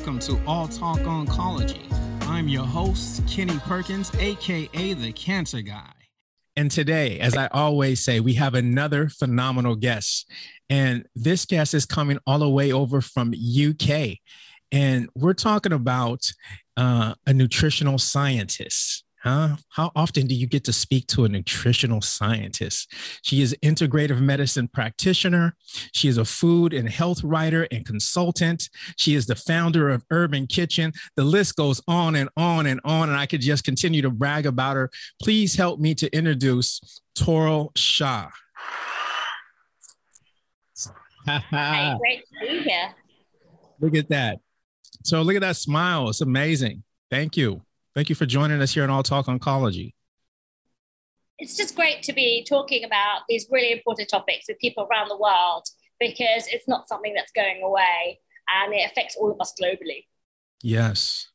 welcome to All Talk Oncology. I'm your host, Kenny Perkins, aka the Cancer Guy. And today, as I always say, we have another phenomenal guest. And this guest is coming all the way over from UK. And we're talking about a nutritional scientist. Huh? How often do you get to speak to a nutritional scientist? She is an integrative medicine practitioner. She is a food and health writer and consultant. She is the founder of Urban Kitchen. The list goes on and on and on, and I could just continue to brag about her. Please help me to introduce Toral Shah. Hi, great to be here. Look at that. So look at that smile. It's amazing. Thank you. Thank you for joining us here on All Talk Oncology. It's just great to be talking about these really important topics with people around the world, because it's not something that's going away and it affects all of us globally. Yes.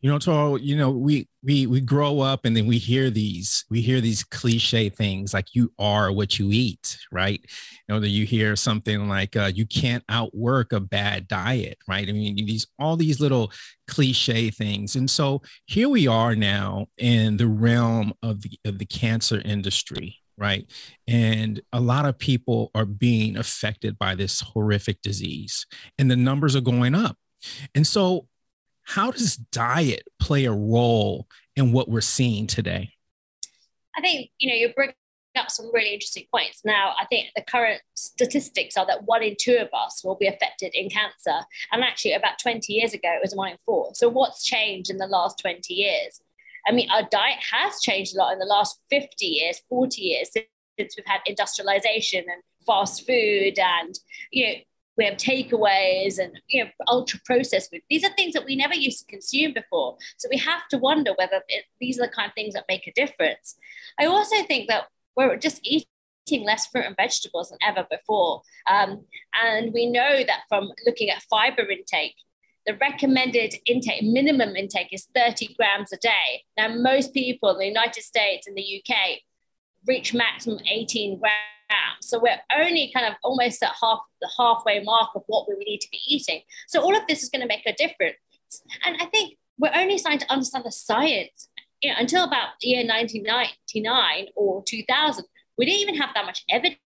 You know, Toral, you know, we grow up and then we hear these cliche things like you are what you eat, right? You know, that you hear something like you can't outwork a bad diet, right? I mean, all these little cliche things. And so here we are now in the realm of the cancer industry, right? And a lot of people are being affected by this horrific disease and the numbers are going up. And so how does diet play a role in what we're seeing today? I think, you know, you bring up some really interesting points. Now, I think the current statistics are that 1 in 2 of us will be affected in cancer. And actually, about 20 years ago, it was 1 in 4. So what's changed in the last 20 years? I mean, our diet has changed a lot in the last 50 years, 40 years, since we've had industrialization and fast food and, you know, we have takeaways and, you know, ultra processed food. These are things that we never used to consume before. So we have to wonder whether these are the kind of things that make a difference. I also think that we're just eating less fruit and vegetables than ever before. And we know that from looking at fiber intake, the recommended intake, minimum intake, is 30 grams a day. Now, most people in the United States and the UK reach maximum 18 grams. So we're only kind of almost at the halfway mark of what we need to be eating. So all of this is going to make a difference. And I think we're only starting to understand the science. You know, until about the year 1999 or 2000, we didn't even have that much evidence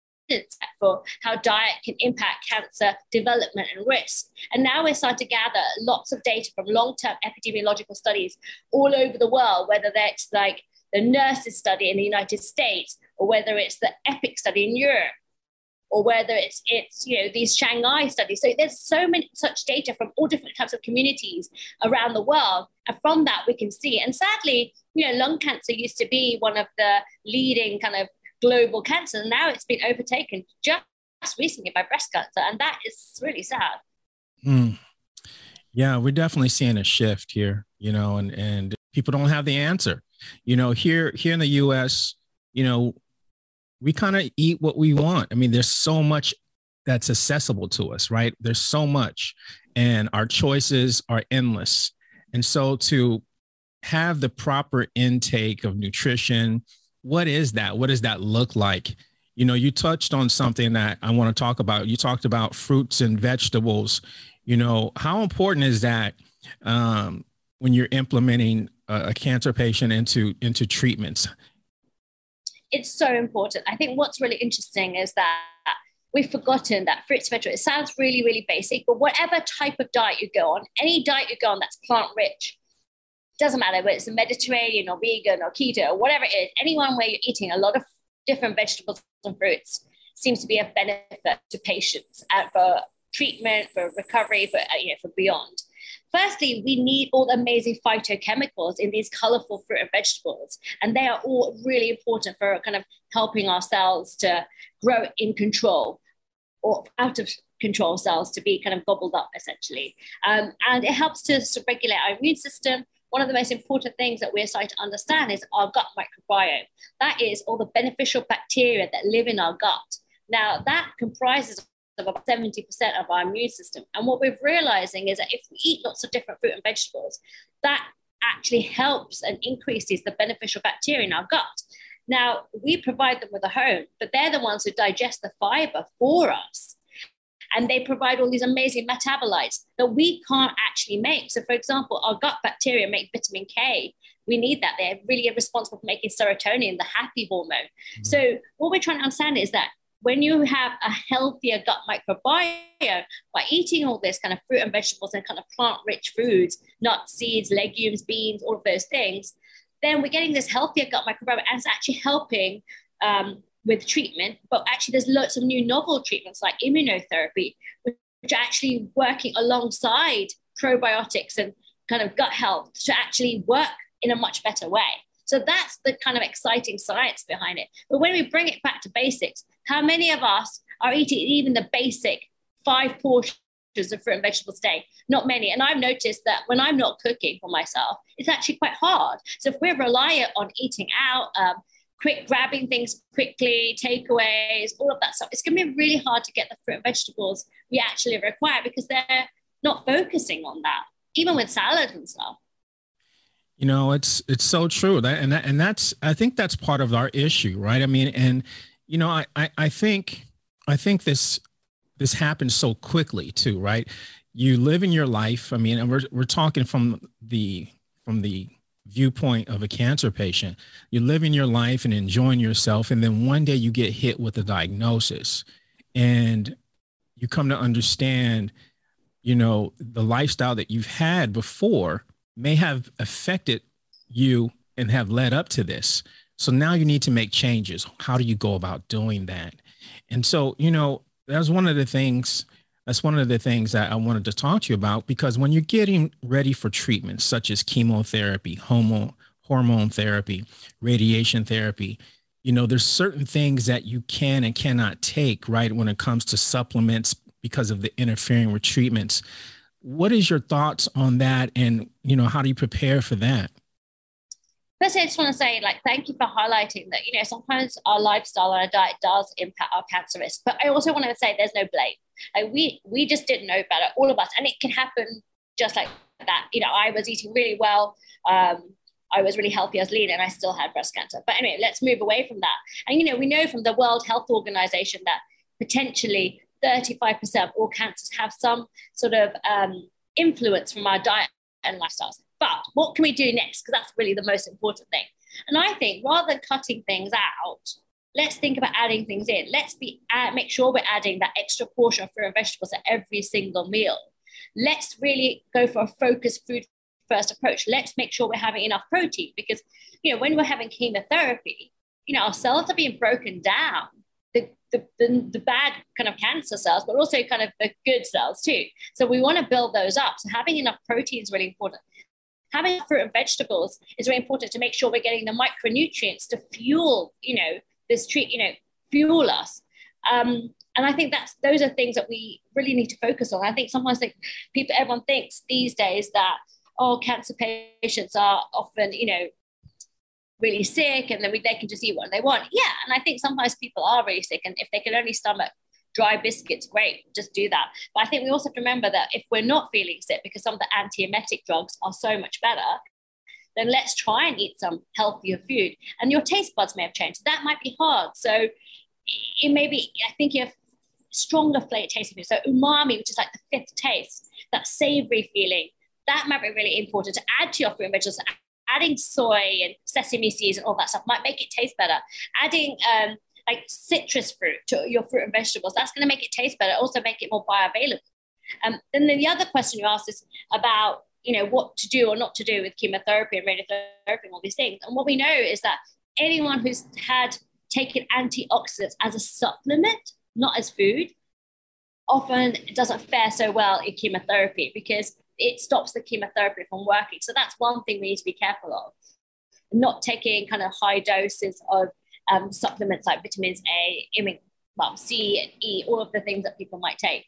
for how diet can impact cancer development and risk. And now we're starting to gather lots of data from long-term epidemiological studies all over the world, whether that's like the nurses study in the United States, or whether it's the EPIC study in Europe, or whether it's you know, these Shanghai studies. So there's so many such data from all different types of communities around the world. And from that, we can see. And sadly, you know, lung cancer used to be one of the leading kind of global cancers. Now it's been overtaken just recently by breast cancer. And that is really sad. Mm. Yeah, we're definitely seeing a shift here, you know, and people don't have the answer. You know, here in the U.S., you know, we kind of eat what we want. I mean, there's so much that's accessible to us, right? There's so much, and our choices are endless. And so to have the proper intake of nutrition, what is that? What does that look like? You know, you touched on something that I want to talk about. You talked about fruits and vegetables. You know, how important is that when you're implementing a cancer patient into treatments? It's so important. I think what's really interesting is that we've forgotten that fruits and vegetables, it sounds really, really basic, but whatever type of diet you go on, any diet you go on that's plant-rich, doesn't matter whether it's a Mediterranean or vegan or keto or whatever it is, anyone where you're eating a lot of different vegetables and fruits seems to be a benefit to patients for treatment, for recovery, for, you know, for beyond. Firstly, we need all the amazing phytochemicals in these colorful fruit and vegetables, and they are all really important for kind of helping our cells to grow in control, or out of control cells to be kind of gobbled up, essentially. And it helps to regulate our immune system. One of the most important things that we're starting to understand is our gut microbiome. That is all the beneficial bacteria that live in our gut. Now, that comprises of about 70% of our immune system. And what we're realizing is that if we eat lots of different fruit and vegetables, that actually helps and increases the beneficial bacteria in our gut. Now, we provide them with a home, but they're the ones who digest the fiber for us. and they provide all these amazing metabolites that we can't actually make. So for example, our gut bacteria make vitamin K. We need that. They're really responsible for making serotonin, the happy hormone. Mm-hmm. So what we're trying to understand is that when you have a healthier gut microbiome by eating all this kind of fruit and vegetables and kind of plant-rich foods, nuts, seeds, legumes, beans, all of those things, then we're getting this healthier gut microbiome, and it's actually helping with treatment. But actually there's lots of new novel treatments like immunotherapy, which are actually working alongside probiotics and kind of gut health to actually work in a much better way. So that's the kind of exciting science behind it. But when we bring it back to basics, how many of us are eating even the basic 5 portions of fruit and vegetables a day? Not many. And I've noticed that when I'm not cooking for myself, it's actually quite hard. So if we're reliant on eating out, quick grabbing things quickly, takeaways, all of that stuff, it's going to be really hard to get the fruit and vegetables we actually require because they're not focusing on that, even with salad and stuff. You know, it's so true. I think that's part of our issue, right? I mean, and you know, I think this happens so quickly too, right? You live in your life. I mean, and we're talking from the viewpoint of a cancer patient. You're living your life and enjoying yourself, and then one day you get hit with a diagnosis, and you come to understand, you know, the lifestyle that you've had before may have affected you and have led up to this. So now you need to make changes. How do you go about doing that? And so, you know, that's one of the things that I wanted to talk to you about, because when you're getting ready for treatments such as chemotherapy, hormone therapy, radiation therapy, you know, there's certain things that you can and cannot take, right? When it comes to supplements because of the interfering with treatments. What is your thoughts on that? And, you know, how do you prepare for that? First, I just want to say, like, thank you for highlighting that, you know, sometimes our lifestyle and our diet does impact our cancer risk. But I also want to say there's no blame. Like, we just didn't know better, all of us. And it can happen just like that. You know, I was eating really well. I was really healthy, I was lean, and I still had breast cancer. But anyway, let's move away from that. And, you know, we know from the World Health Organization that potentially 35% of all cancers have some sort of influence from our diet and lifestyles. But what can we do next? Because that's really the most important thing. And I think rather than cutting things out, let's think about adding things in. Let's make sure we're adding that extra portion of fruit and vegetables at every single meal. Let's really go for a focused food first approach. Let's make sure we're having enough protein, because, you know, when we're having chemotherapy, you know, our cells are being broken down. The bad kind of cancer cells, but also kind of the good cells too. So we want to build those up. So having enough protein is really important. Having fruit and vegetables is really important to make sure we're getting the micronutrients to fuel, you know, this treat, you know, fuel us. And I think those are things that we really need to focus on. I think sometimes everyone thinks these days that, oh, cancer patients are often, you know, really sick, and then they can just eat what they want. Yeah, and I think sometimes people are really sick, and if they can only stomach dry biscuits, great, just do that. But I think we also have to remember that if we're not feeling sick, because some of the antiemetic drugs are so much better, then let's try and eat some healthier food. And your taste buds may have changed, so that might be hard. So it may be, I think you have stronger flavor tasting food. So umami, which is like the 5th taste, that savory feeling, that might be really important to add to your fruit and vegetables. Adding soy and sesame seeds and all that stuff might make it taste better. Adding like citrus fruit to your fruit and vegetables, that's going to make it taste better, also make it more bioavailable. Then the other question you asked is about, you know, what to do or not to do with chemotherapy and radiotherapy and all these things. And what we know is that anyone who's had taken antioxidants as a supplement, not as food, often doesn't fare so well in chemotherapy because it stops the chemotherapy from working. So that's one thing we need to be careful of. Not taking kind of high doses of supplements like vitamins A, C and E, all of the things that people might take.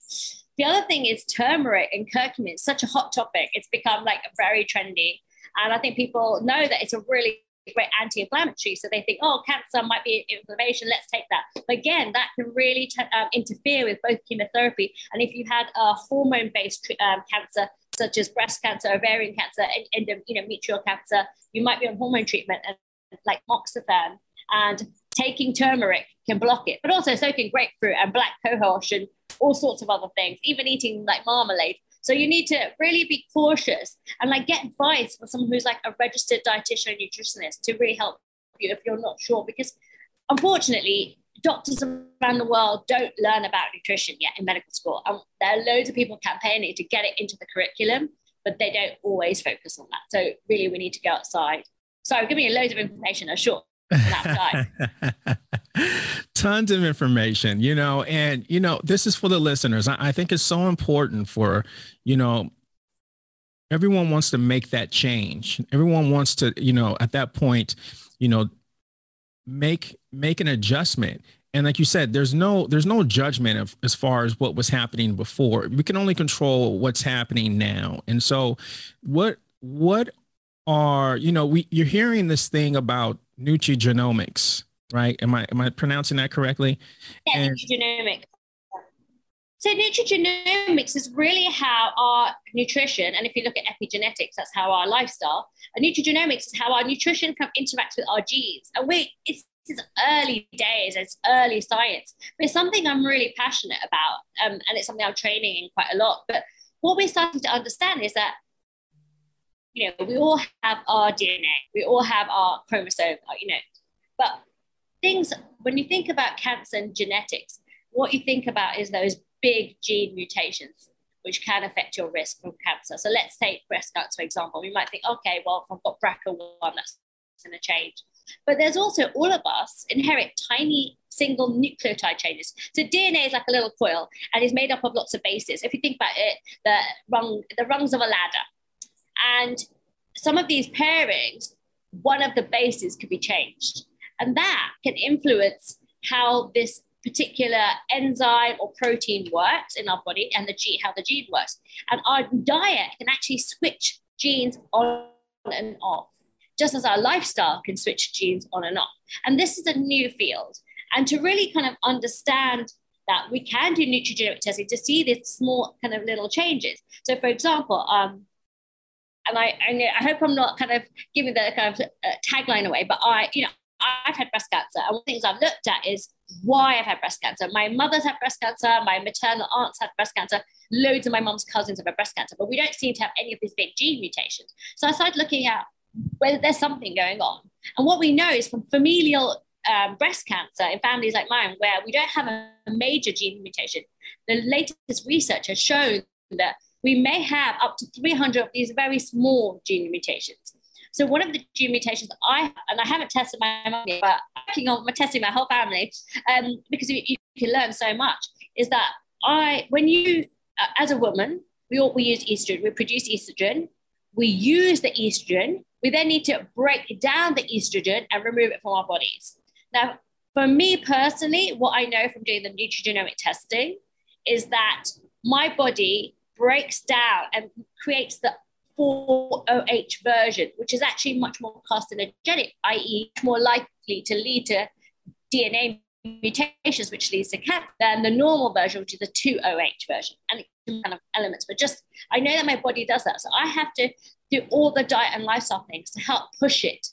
The other thing is turmeric and curcumin. It's such a hot topic. It's become like very trendy. And I think people know that it's a really great anti-inflammatory. So they think, oh, cancer might be inflammation, let's take that. But again, that can really interfere with both chemotherapy. And if you had a hormone-based cancer, such as breast cancer, ovarian cancer, endometrial cancer, you might be on hormone treatment and like moxifen, and taking turmeric can block it. But also soaking grapefruit and black cohosh and all sorts of other things, even eating like marmalade. So you need to really be cautious and like get advice from someone who's like a registered dietitian and nutritionist to really help you if you're not sure, because unfortunately doctors around the world don't learn about nutrition yet in medical school. There are loads of people campaigning to get it into the curriculum, but they don't always focus on that. So really we need to go outside. So I'm giving you loads of information, I'm sure. Tons of information, you know, and, you know, this is for the listeners. I think it's so important for, you know, everyone wants to make that change. Everyone wants to, you know, at that point, you know, make an adjustment. And like you said, there's no judgment of, as far as what was happening before. We can only control what's happening now. And so what are, you know, you're hearing this thing about nutrigenomics, right? Am I pronouncing that correctly? Yeah, nutrigenomics. So nutrigenomics is really how our nutrition, and if you look at epigenetics, that's how our lifestyle, and nutrigenomics is how our nutrition interacts with our genes. And it's early days, it's early science, but it's something I'm really passionate about, and it's something I'm training in quite a lot. But what we're starting to understand is that, you know, we all have our DNA, we all have our chromosome, you know, but things, when you think about cancer and genetics, what you think about is those big gene mutations, which can affect your risk from cancer. So let's take breast cancer, for example. We might think, okay, well, if I've got BRCA1, that's going to change. But there's also, all of us inherit tiny single nucleotide changes. So DNA is like a little coil and is made up of lots of bases. If you think about it, the rungs of a ladder. And some of these pairings, one of the bases could be changed. And that can influence how this particular enzyme or protein works in our body and how the gene works. And our diet can actually switch genes on and off, just as our lifestyle can switch genes on and off. And this is a new field. And to really kind of understand that, we can do nutrigenomic testing to see these small kind of little changes. So for example, and I hope I'm not kind of giving the kind of tagline away, but I've had breast cancer. And one of the things I've looked at is why I've had breast cancer. My mother's had breast cancer. My maternal aunts had breast cancer. Loads of my mom's cousins have had breast cancer, but we don't seem to have any of these big gene mutations. So I started looking at whether there's something going on. And what we know is from familial breast cancer in families like mine, where we don't have a major gene mutation, the latest research has shown that we may have up to 300 of these very small gene mutations. So one of the gene mutations that I have, and I haven't tested my family, but I'm testing my whole family, because you can learn so much, is that when you, as a woman, we use estrogen, we produce estrogen, we use the estrogen, we then need to break down the estrogen and remove it from our bodies. Now, for me personally, what I know from doing the nutrigenomic testing is that my body breaks down and creates the 4OH version, which is actually much more carcinogenic, i.e. more likely to lead to DNA mutations, which leads to cancer, than the normal version, which is the 2OH version. And it's kind of elements, but just, I know that my body does that. So I have to do all the diet and lifestyle things to help push it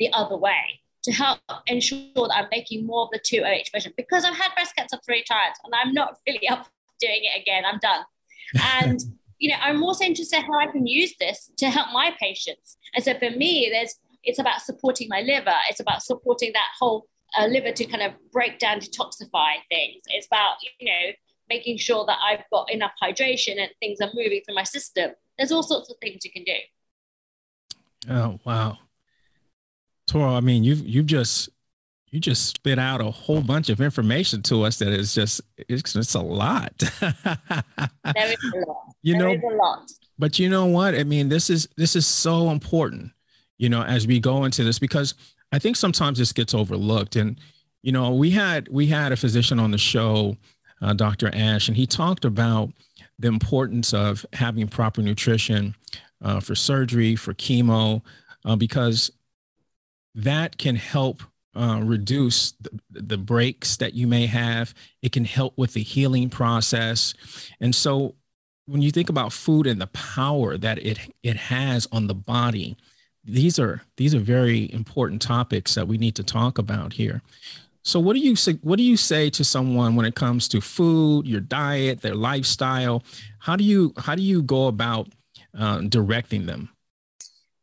the other way, to help ensure that I'm making more of the 2OH version, because I've had breast cancer 3 times and I'm not really up doing it again. I'm done. And, you know, I'm also interested in how I can use this to help my patients. And so for me, it's about supporting my liver. It's about supporting that whole liver to kind of break down, detoxify things. It's about, you know, making sure that I've got enough hydration and things are moving through my system. There's all sorts of things you can do. Oh, wow. Toral, I mean, you just spit out a whole bunch of information to us that is just, it's a lot. There is a lot. There is a lot. But you know what? I mean, this is so important, you know, as we go into this, because I think sometimes this gets overlooked. And, you know, we had a physician on the show, Dr. Ash, and he talked about the importance of having proper nutrition for surgery, for chemo, because that can help reduce the breaks that you may have. It can help with the healing process. And so when you think about food and the power that it has on the body, these are very important topics that we need to talk about here. So what do you say to someone when it comes to food, your diet, their lifestyle? How do you go about directing them?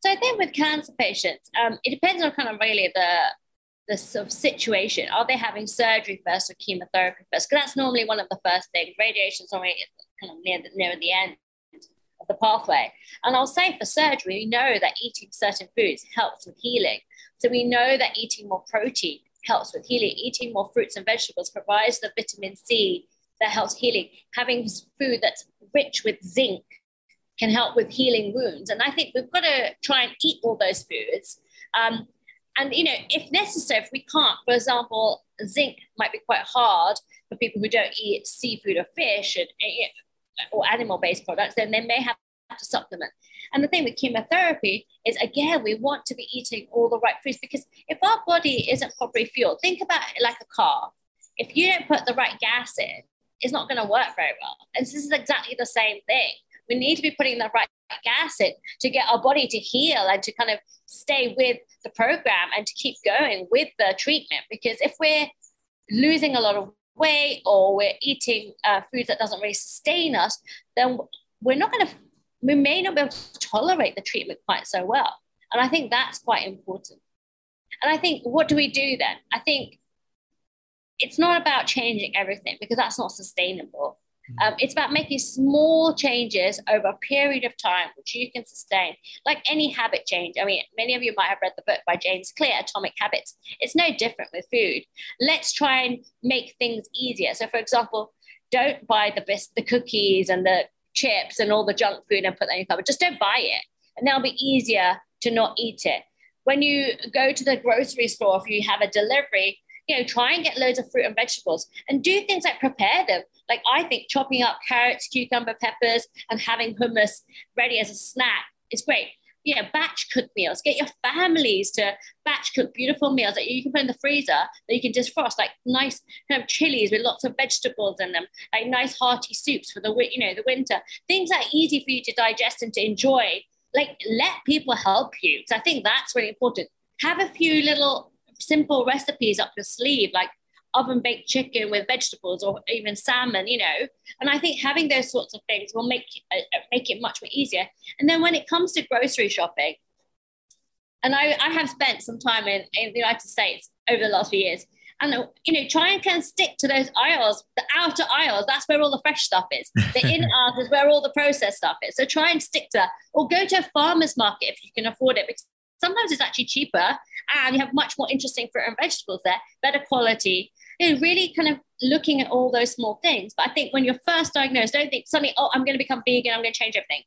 So I think with cancer patients, it depends on kind of really the sort of situation. Are they having surgery first or chemotherapy first? Because that's normally one of the first things. Radiation is normally kind of near the end of the pathway. And I'll say for surgery, we know that eating certain foods helps with healing. So we know that eating more protein helps with healing. Eating more fruits and vegetables provides the vitamin C that helps healing. Having food that's rich with zinc can help with healing wounds. And I think we've got to try and eat all those foods. And, you know, if necessary, if we can't, for example, zinc might be quite hard for people who don't eat seafood or fish or animal-based products, then they may have to supplement. And the thing with chemotherapy is, again, we want to be eating all the right foods, because if our body isn't properly fueled, think about it like a car. If you don't put the right gas in, it's not going to work very well. And this is exactly the same thing. We need to be putting the right gas in to get our body to heal and to kind of stay with the program and to keep going with the treatment. Because if we're losing a lot of weight or we're eating foods that doesn't really sustain us, then we may not be able to tolerate the treatment quite so well. And I think that's quite important. And I think, what do we do then? I think it's not about changing everything, because that's not sustainable. It's about making small changes over a period of time, which you can sustain, like any habit change. I mean, many of you might have read the book by James Clear, Atomic Habits. It's no different with food. Let's try and make things easier. So, for example, don't buy the cookies and the chips and all the junk food and put that in your cupboard. Just don't buy it, and that'll be easier to not eat it. When you go to the grocery store, if you have a delivery, you know, try and get loads of fruit and vegetables and do things like prepare them. Like, I think chopping up carrots, cucumber, peppers, and having hummus ready as a snack is great. You know, batch cook meals. Get your families to batch cook beautiful meals that you can put in the freezer, that you can defrost, like nice kind of chilies with lots of vegetables in them, like nice hearty soups for the winter. Things that are easy for you to digest and to enjoy. Like, let people help you. So I think that's really important. Have a few little simple recipes up your sleeve, like oven baked chicken with vegetables or even salmon, you know. And I think having those sorts of things will make it much more easier. And then when it comes to grocery shopping, and I have spent some time in the United States over the last few years, and, you know, try and kind of stick to those aisles, the outer aisles. That's where all the fresh stuff is. The inner aisles is where all the processed stuff is. So try and stick to that, or go to a farmer's market if you can afford it, because sometimes it's actually cheaper and you have much more interesting fruit and vegetables there, better quality. You know, really kind of looking at all those small things. But I think when you're first diagnosed, don't think suddenly, oh, I'm going to become vegan, I'm going to change everything.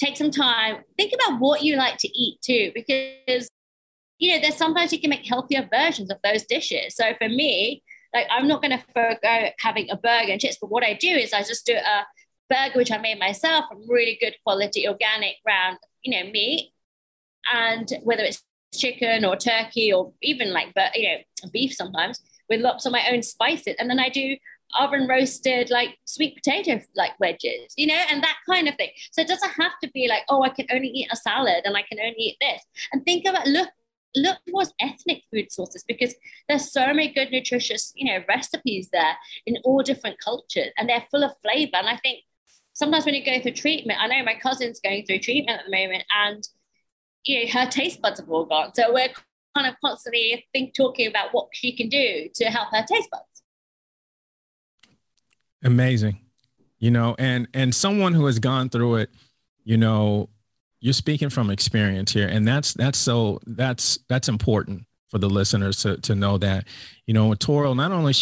Take some time. Think about what you like to eat too, because, you know, there's sometimes you can make healthier versions of those dishes. So for me, like, I'm not going to forego having a burger and chips, but what I do is I just do a burger, which I made myself, from really good quality, organic, round, you know, meat. And whether it's chicken or turkey or even like, you know, beef sometimes, with lots of my own spices. And then I do oven roasted, like, sweet potato, like, wedges, you know, and that kind of thing. So it doesn't have to be like, oh, I can only eat a salad and I can only eat this. And think about, look towards ethnic food sources, because there's so many good nutritious, you know, recipes there in all different cultures, and they're full of flavor. And I think sometimes when you go through treatment, I know my cousin's going through treatment at the moment, and, you know, her taste buds have all gone. So we're kind of constantly talking about what she can do to help her taste buds. Amazing. You know, and someone who has gone through it, you know, you're speaking from experience here. And that's important for the listeners to know that, you know, with Toral, not only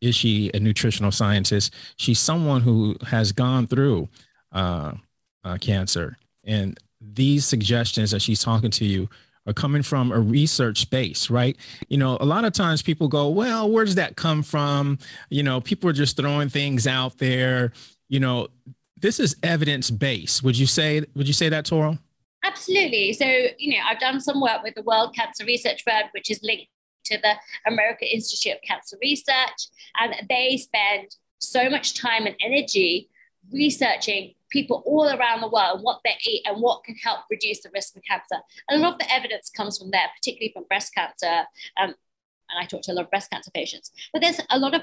is she a nutritional scientist, she's someone who has gone through cancer, and these suggestions that she's talking to you are coming from a research space, right? You know, a lot of times people go, well, where does that come from? You know, people are just throwing things out there. You know, this is evidence-based. Would you say that, Toral? Absolutely. So, you know, I've done some work with the World Cancer Research Fund, which is linked to the American Institute of Cancer Research. And they spend so much time and energy researching people all around the world and what they eat and what can help reduce the risk of cancer. And a lot of the evidence comes from there, particularly from breast cancer, and I talk to a lot of breast cancer patients. But there's a lot of,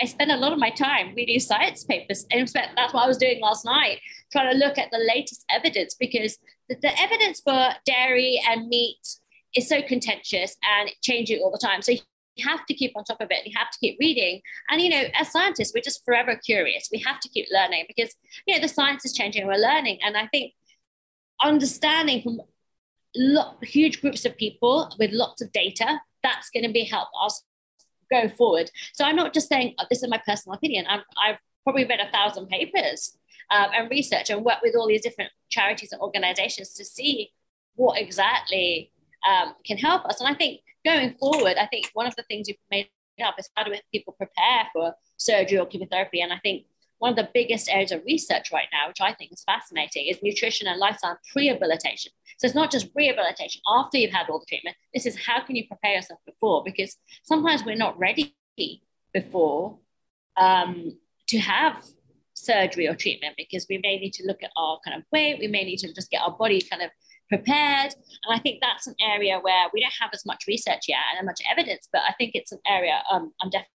I spend a lot of my time reading science papers. And in fact, that's what I was doing last night, trying to look at the latest evidence, because the evidence for dairy and meat is so contentious and changing all the time. So you have to keep on top of it. You have to keep reading. And, you know, as scientists, we're just forever curious. We have to keep learning because, you know, the science is changing. We're learning. And I think understanding from huge groups of people with lots of data, that's going to be help us go forward. So I'm not just saying, oh, this is my personal opinion. I've probably read 1,000 papers and research and worked with all these different charities and organizations to see what exactly can help us. And I think going forward, I think one of the things you've made up is how do people prepare for surgery or chemotherapy? And I think one of the biggest areas of research right now, which I think is fascinating, is nutrition and lifestyle prehabilitation. So it's not just rehabilitation after you've had all the treatment. This is how can you prepare yourself before? Because sometimes we're not ready before to have surgery or treatment, because we may need to look at our kind of weight. We may need to just get our body kind of prepared. And I think that's an area where we don't have as much research yet and much evidence, but I think it's an area I'm definitely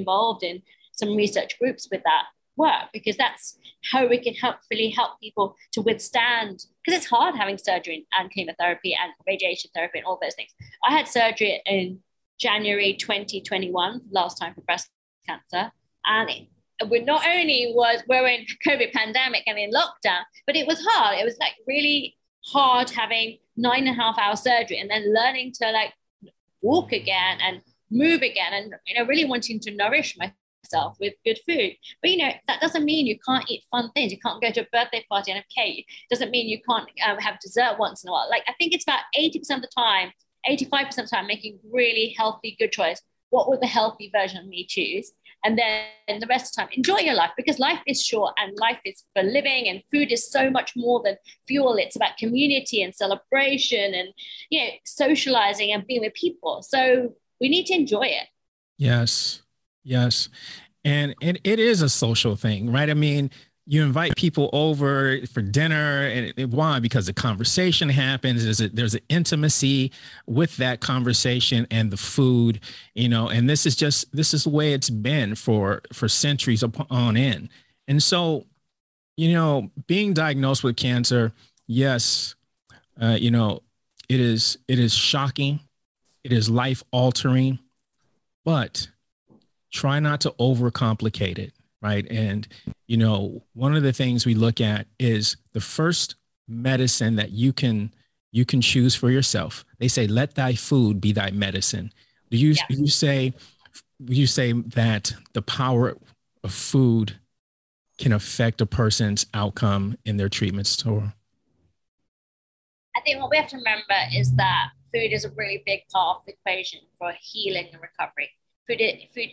involved in some research groups with that work, because that's how we can hopefully help people to withstand, because it's hard having surgery and chemotherapy and radiation therapy and all those things. I had surgery in January 2021, last time for breast cancer, and it not only were in COVID pandemic and in lockdown, but it was hard. It was like really hard having 9.5 hour surgery and then learning to like walk again and move again, and you know, really wanting to nourish myself with good food. But you know, that doesn't mean you can't eat fun things. You can't go to a birthday party and have cake. It doesn't mean you can't have dessert once in a while. Like I think it's about 80% of the time, 85% of the time, making really healthy, good choice. What would the healthy version of me choose? And then the rest of the time, enjoy your life, because life is short and life is for living, and food is so much more than fuel. It's about community and celebration and, you know, socializing and being with people. So we need to enjoy it. Yes. Yes. And it is a social thing, right? I mean, you invite people over for dinner, and why? Because the conversation happens. There's an intimacy with that conversation and the food, you know. And this is the way it's been for centuries on end. And so, you know, being diagnosed with cancer, yes, you know, it is shocking, it is life altering, but try not to overcomplicate it, right? And you know, one of the things we look at is the first medicine that you can choose for yourself. They say, let thy food be thy medicine. Do you, yeah. you say that the power of food can affect a person's outcome in their treatments, Toral? I think what we have to remember is that food is a really big part of the equation for healing and recovery. Food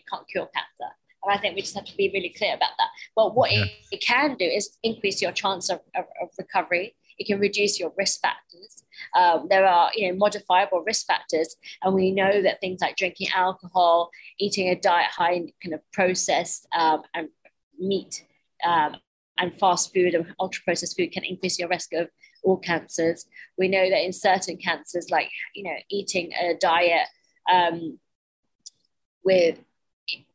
can't cure cancer. And I think we just have to be really clear about that. But what it can do is increase your chance of recovery. It can reduce your risk factors. There are, you know, modifiable risk factors. And we know that things like drinking alcohol, eating a diet high in kind of processed and meat and fast food and ultra-processed food can increase your risk of all cancers. We know that in certain cancers, like, you know, eating a diet with,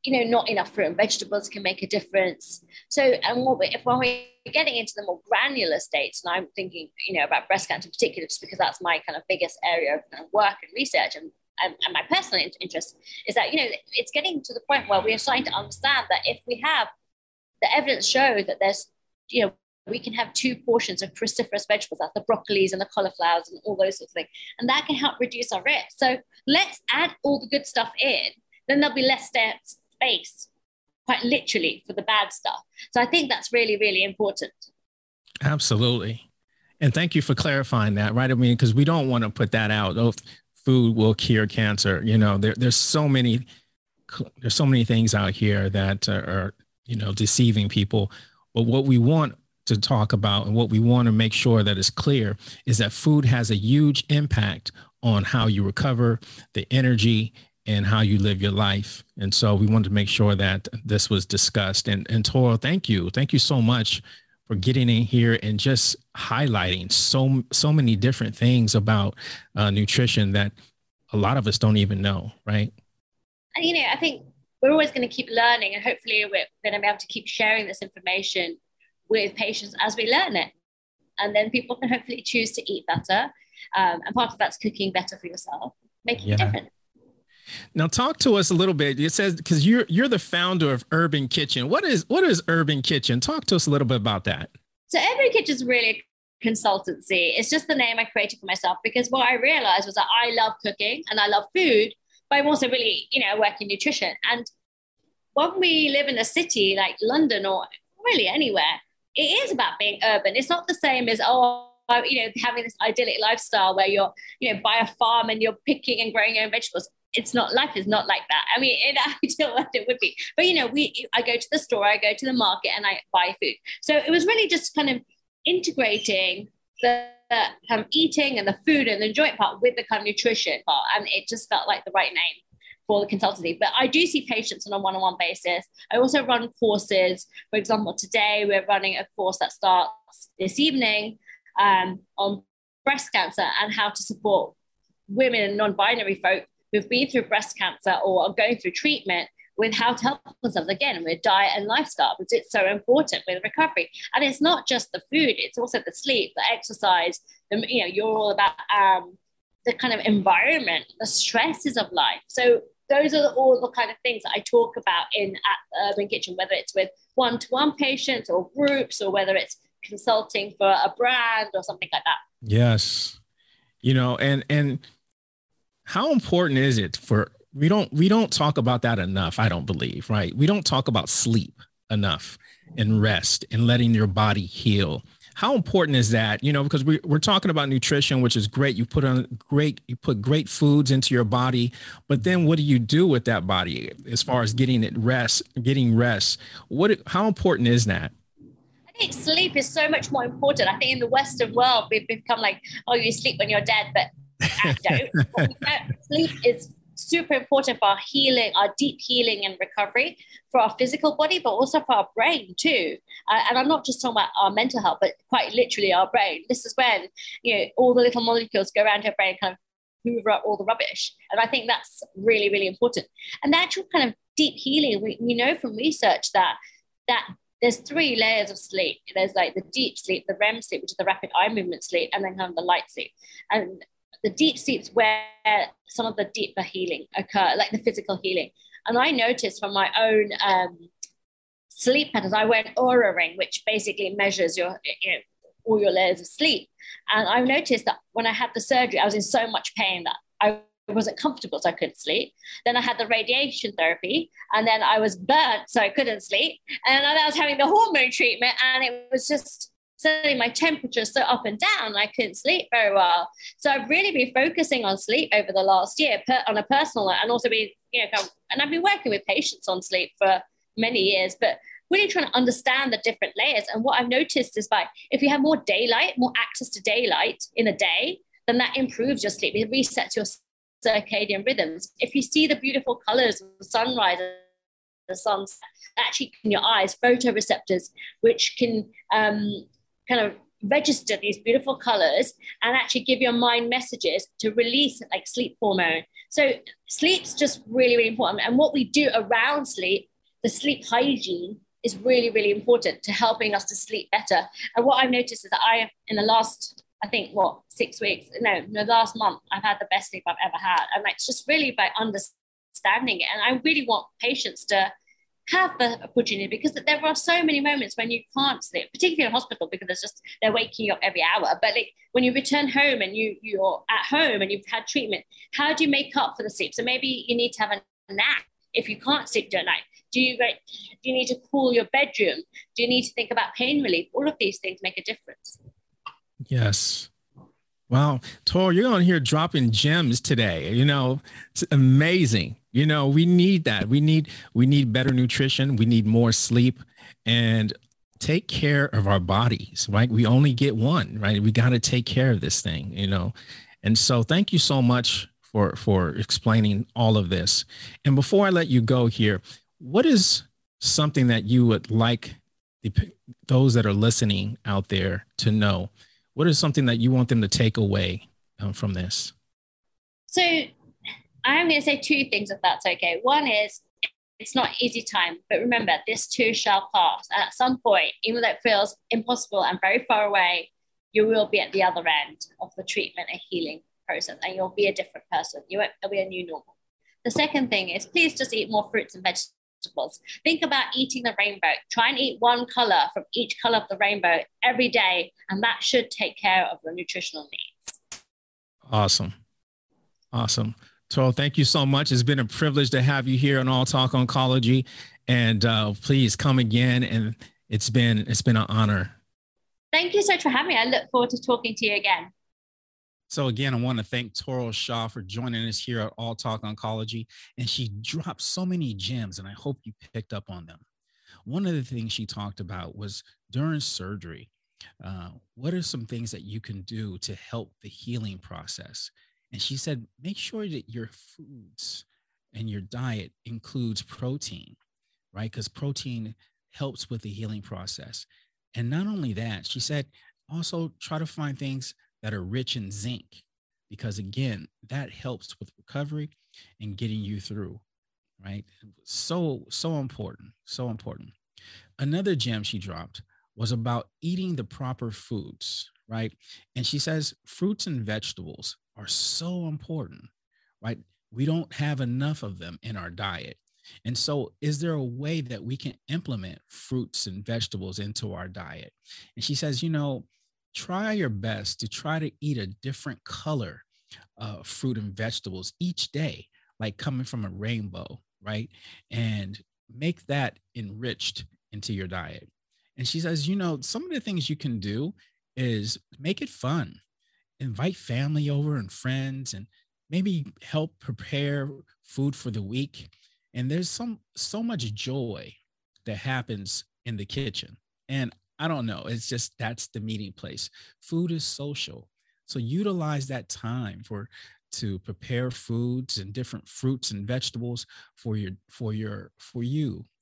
you know, not enough fruit and vegetables can make a difference. So, and when we're getting into the more granular states, and I'm thinking, you know, about breast cancer in particular, just because that's my kind of biggest area of kind of work and research and my personal interest, is that, you know, it's getting to the point where we are starting to understand that if we have, the evidence shows that there's, you know, we can have two portions of cruciferous vegetables, like the broccolis and the cauliflowers and all those sorts of things. And that can help reduce our risk. So let's add all the good stuff in. Then there'll be less space, quite literally, for the bad stuff. So I think that's really, really important. Absolutely. And thank you for clarifying that, right? I mean, because we don't want to put that out. Oh, food will cure cancer. You know, there's so many things out here that are, you know, deceiving people. But what we want to talk about and what we want to make sure that is clear is that food has a huge impact on how you recover, the energy, and how you live your life. And so we wanted to make sure that this was discussed. And Toral, thank you. Thank you so much for getting in here and just highlighting so many different things about nutrition that a lot of us don't even know, right? you know, I think we're always going to keep learning, and hopefully we're going to be able to keep sharing this information with patients as we learn it. And then people can hopefully choose to eat better. And part of that's cooking better for yourself, making a difference. Now, talk to us a little bit. It says, because you're the founder of Urban Kitchen. What is Urban Kitchen? Talk to us a little bit about that. So Urban Kitchen is really a consultancy. It's just the name I created for myself, because what I realized was that I love cooking and I love food, but I'm also really, you know, work in nutrition. And when we live in a city like London or really anywhere, it is about being urban. It's not the same as, you know, having this idyllic lifestyle where you're, you know, by a farm and you're picking and growing your own vegetables. It's not, life is not like that. I mean, in ideal world it would be, but you know, I go to the store, I go to the market, and I buy food. So it was really just kind of integrating the kind of eating and the food and the enjoyment part with the kind of nutrition part. And it just felt like the right name for the consultancy. But I do see patients on a one-on-one basis. I also run courses. For example, today we're running a course that starts this evening on breast cancer and how to support women and non-binary folk who've been through breast cancer or are going through treatment with how to help themselves again with diet and lifestyle, because it's so important with recovery. And it's not just the food, it's also the sleep, the exercise, the, you know, you're all about the kind of environment, the stresses of life. So those are all the kind of things that I talk about at Urban Kitchen, whether it's with one-to-one patients or groups, or whether it's consulting for a brand or something like that. Yes. You know, and how important is it for, we don't talk about that enough, I don't believe, right? We don't talk about sleep enough and rest and letting your body heal. How important is that? You know, because we're talking about nutrition, which is great. You put great foods into your body, but then what do you do with that body as far as getting rest? How important is that? I think sleep is so much more important. I think in the Western world, we've become like, oh, you sleep when you're dead, but I don't. Sleep is super important for our healing, our deep healing and recovery for our physical body, but also for our brain too. And I'm not just talking about our mental health, but quite literally our brain. This is when, you know, all the little molecules go around your brain and kind of hoover up all the rubbish. And I think that's really, really important. And the actual kind of deep healing, we know from research that there's 3 layers of sleep. There's like the deep sleep, the REM sleep, which is the rapid eye movement sleep, and then kind of the light sleep. And the deep sleep's where some of the deeper healing occur, like the physical healing. And I noticed from my own sleep patterns, I wear an aura ring, which basically measures your, you know, all your layers of sleep. And I noticed that when I had the surgery, I was in so much pain that I wasn't comfortable, so I couldn't sleep. Then I had the radiation therapy, and then I was burnt, so I couldn't sleep. And then I was having the hormone treatment, and it was just, suddenly my temperature is so up and down, I couldn't sleep very well. So I've really been focusing on sleep over the last year on a personal note, and also been, you know, and I've been working with patients on sleep for many years, but really trying to understand the different layers. And what I've noticed is by, if you have more daylight, more access to daylight in a day, then that improves your sleep. It resets your circadian rhythms. If you see the beautiful colors of the sunrise, the sunset, actually in your eyes, photoreceptors, which can kind of register these beautiful colors and actually give your mind messages to release like sleep hormone. So sleep's just really, really important. And what we do around sleep, the sleep hygiene is really, really important to helping us to sleep better. And what I've noticed is that I, in the last, I think, 6 weeks? No, the last month, I've had the best sleep I've ever had. And like, it's just really by understanding it. And I really want patients to have the opportunity, because there are so many moments when you can't sleep, particularly in hospital, because they're waking you up every hour. But like, when you return home and you're at home and you've had treatment, how do you make up for the sleep? So maybe you need to have a nap if you can't sleep during night. Do you need to cool your bedroom? Do you need to think about pain relief? All of these things make a difference. Yes. Wow. Toral, you're on here dropping gems today. You know, it's amazing. You know, we need that. We need better nutrition. We need more sleep and take care of our bodies, right? We only get one, right? We got to take care of this thing, you know? And so thank you so much for explaining all of this. And before I let you go here, what is something that you would like those that are listening out there to know? What is something that you want them to take away from this? So I'm going to say two things, if that's okay. One is, it's not easy time, but remember, this too shall pass. And at some point, even though it feels impossible and very far away, you will be at the other end of the treatment and healing process, and you'll be a different person. You won't be a new normal. The second thing is, please just eat more fruits and vegetables. Think about eating the rainbow. Try and eat one color from each color of the rainbow every day, and that should take care of your nutritional needs. Awesome. Awesome. Toral, thank you so much. It's been a privilege to have you here on All Talk Oncology, and please come again. And it's been an honor. Thank you so much for having me. I look forward to talking to you again. So again, I want to thank Toral Shah for joining us here at All Talk Oncology. And she dropped so many gems, and I hope you picked up on them. One of the things she talked about was during surgery, what are some things that you can do to help the healing process? And she said, make sure that your foods and your diet includes protein, right? Because protein helps with the healing process. And not only that, she said, also try to find things that are rich in zinc, because again, that helps with recovery and getting you through, right? So important, so important. Another gem she dropped was about eating the proper foods, right? And she says, fruits and vegetables are so important, right? We don't have enough of them in our diet. And so is there a way that we can implement fruits and vegetables into our diet? And she says, you know, try your best to try to eat a different color of fruit and vegetables each day, like coming from a rainbow, right? And make that enriched into your diet. And she says, you know, some of the things you can do is make it fun. Invite family over and friends, and maybe help prepare food for the week. And there's so much joy that happens in the kitchen. And I don't know, it's just, that's the meeting place. Food is social. So utilize that time to prepare foods and different fruits and vegetables for you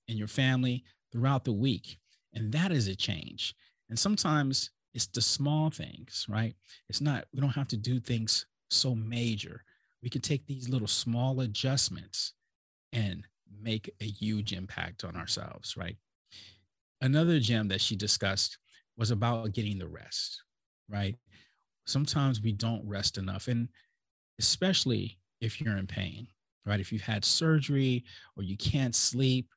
and your family throughout the week. And that is a change. And sometimes it's the small things, right? It's not, we don't have to do things so major. We can take these little small adjustments and make a huge impact on ourselves, right? Another gem that she discussed was about getting the rest, right? Sometimes we don't rest enough, and especially if you're in pain, right? If you've had surgery or you can't sleep.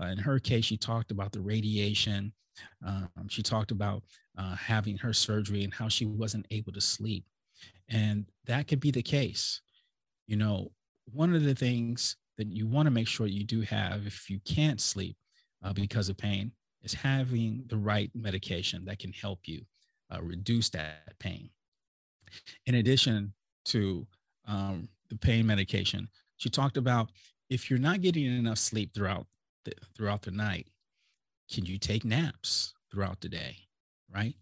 In her case, she talked about the radiation. She talked about having her surgery and how she wasn't able to sleep. And that could be the case. You know, one of the things that you want to make sure you do have if you can't sleep because of pain is having the right medication that can help you reduce that pain. In addition to the pain medication, she talked about if you're not getting enough sleep throughout the night, can you take naps throughout the day, right?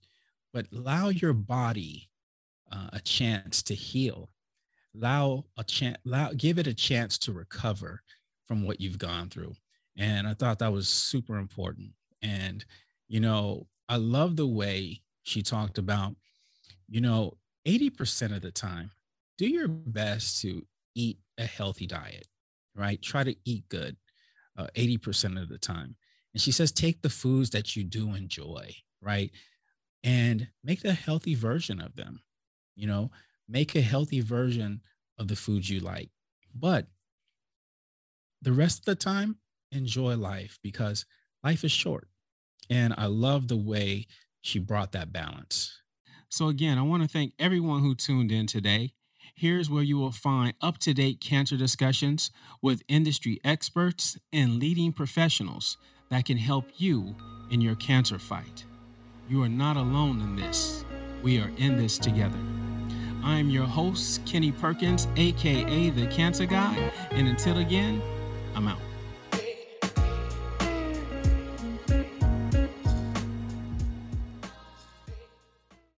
But allow your body a chance to heal. Give it a chance to recover from what you've gone through. And I thought that was super important. And, you know, I love the way she talked about, you know, 80% of the time, do your best to eat a healthy diet, right? Try to eat good 80% of the time. And she says, take the foods that you do enjoy, right? And make a healthy version of them, you know, make a healthy version of the foods you like. But the rest of the time, enjoy life, because life is short. And I love the way she brought that balance. So again, I want to thank everyone who tuned in today. Here's where you will find up-to-date cancer discussions with industry experts and leading professionals that can help you in your cancer fight. You are not alone in this. We are in this together. I'm your host, Kenny Perkins, aka The Cancer Guy, and until again, I'm out.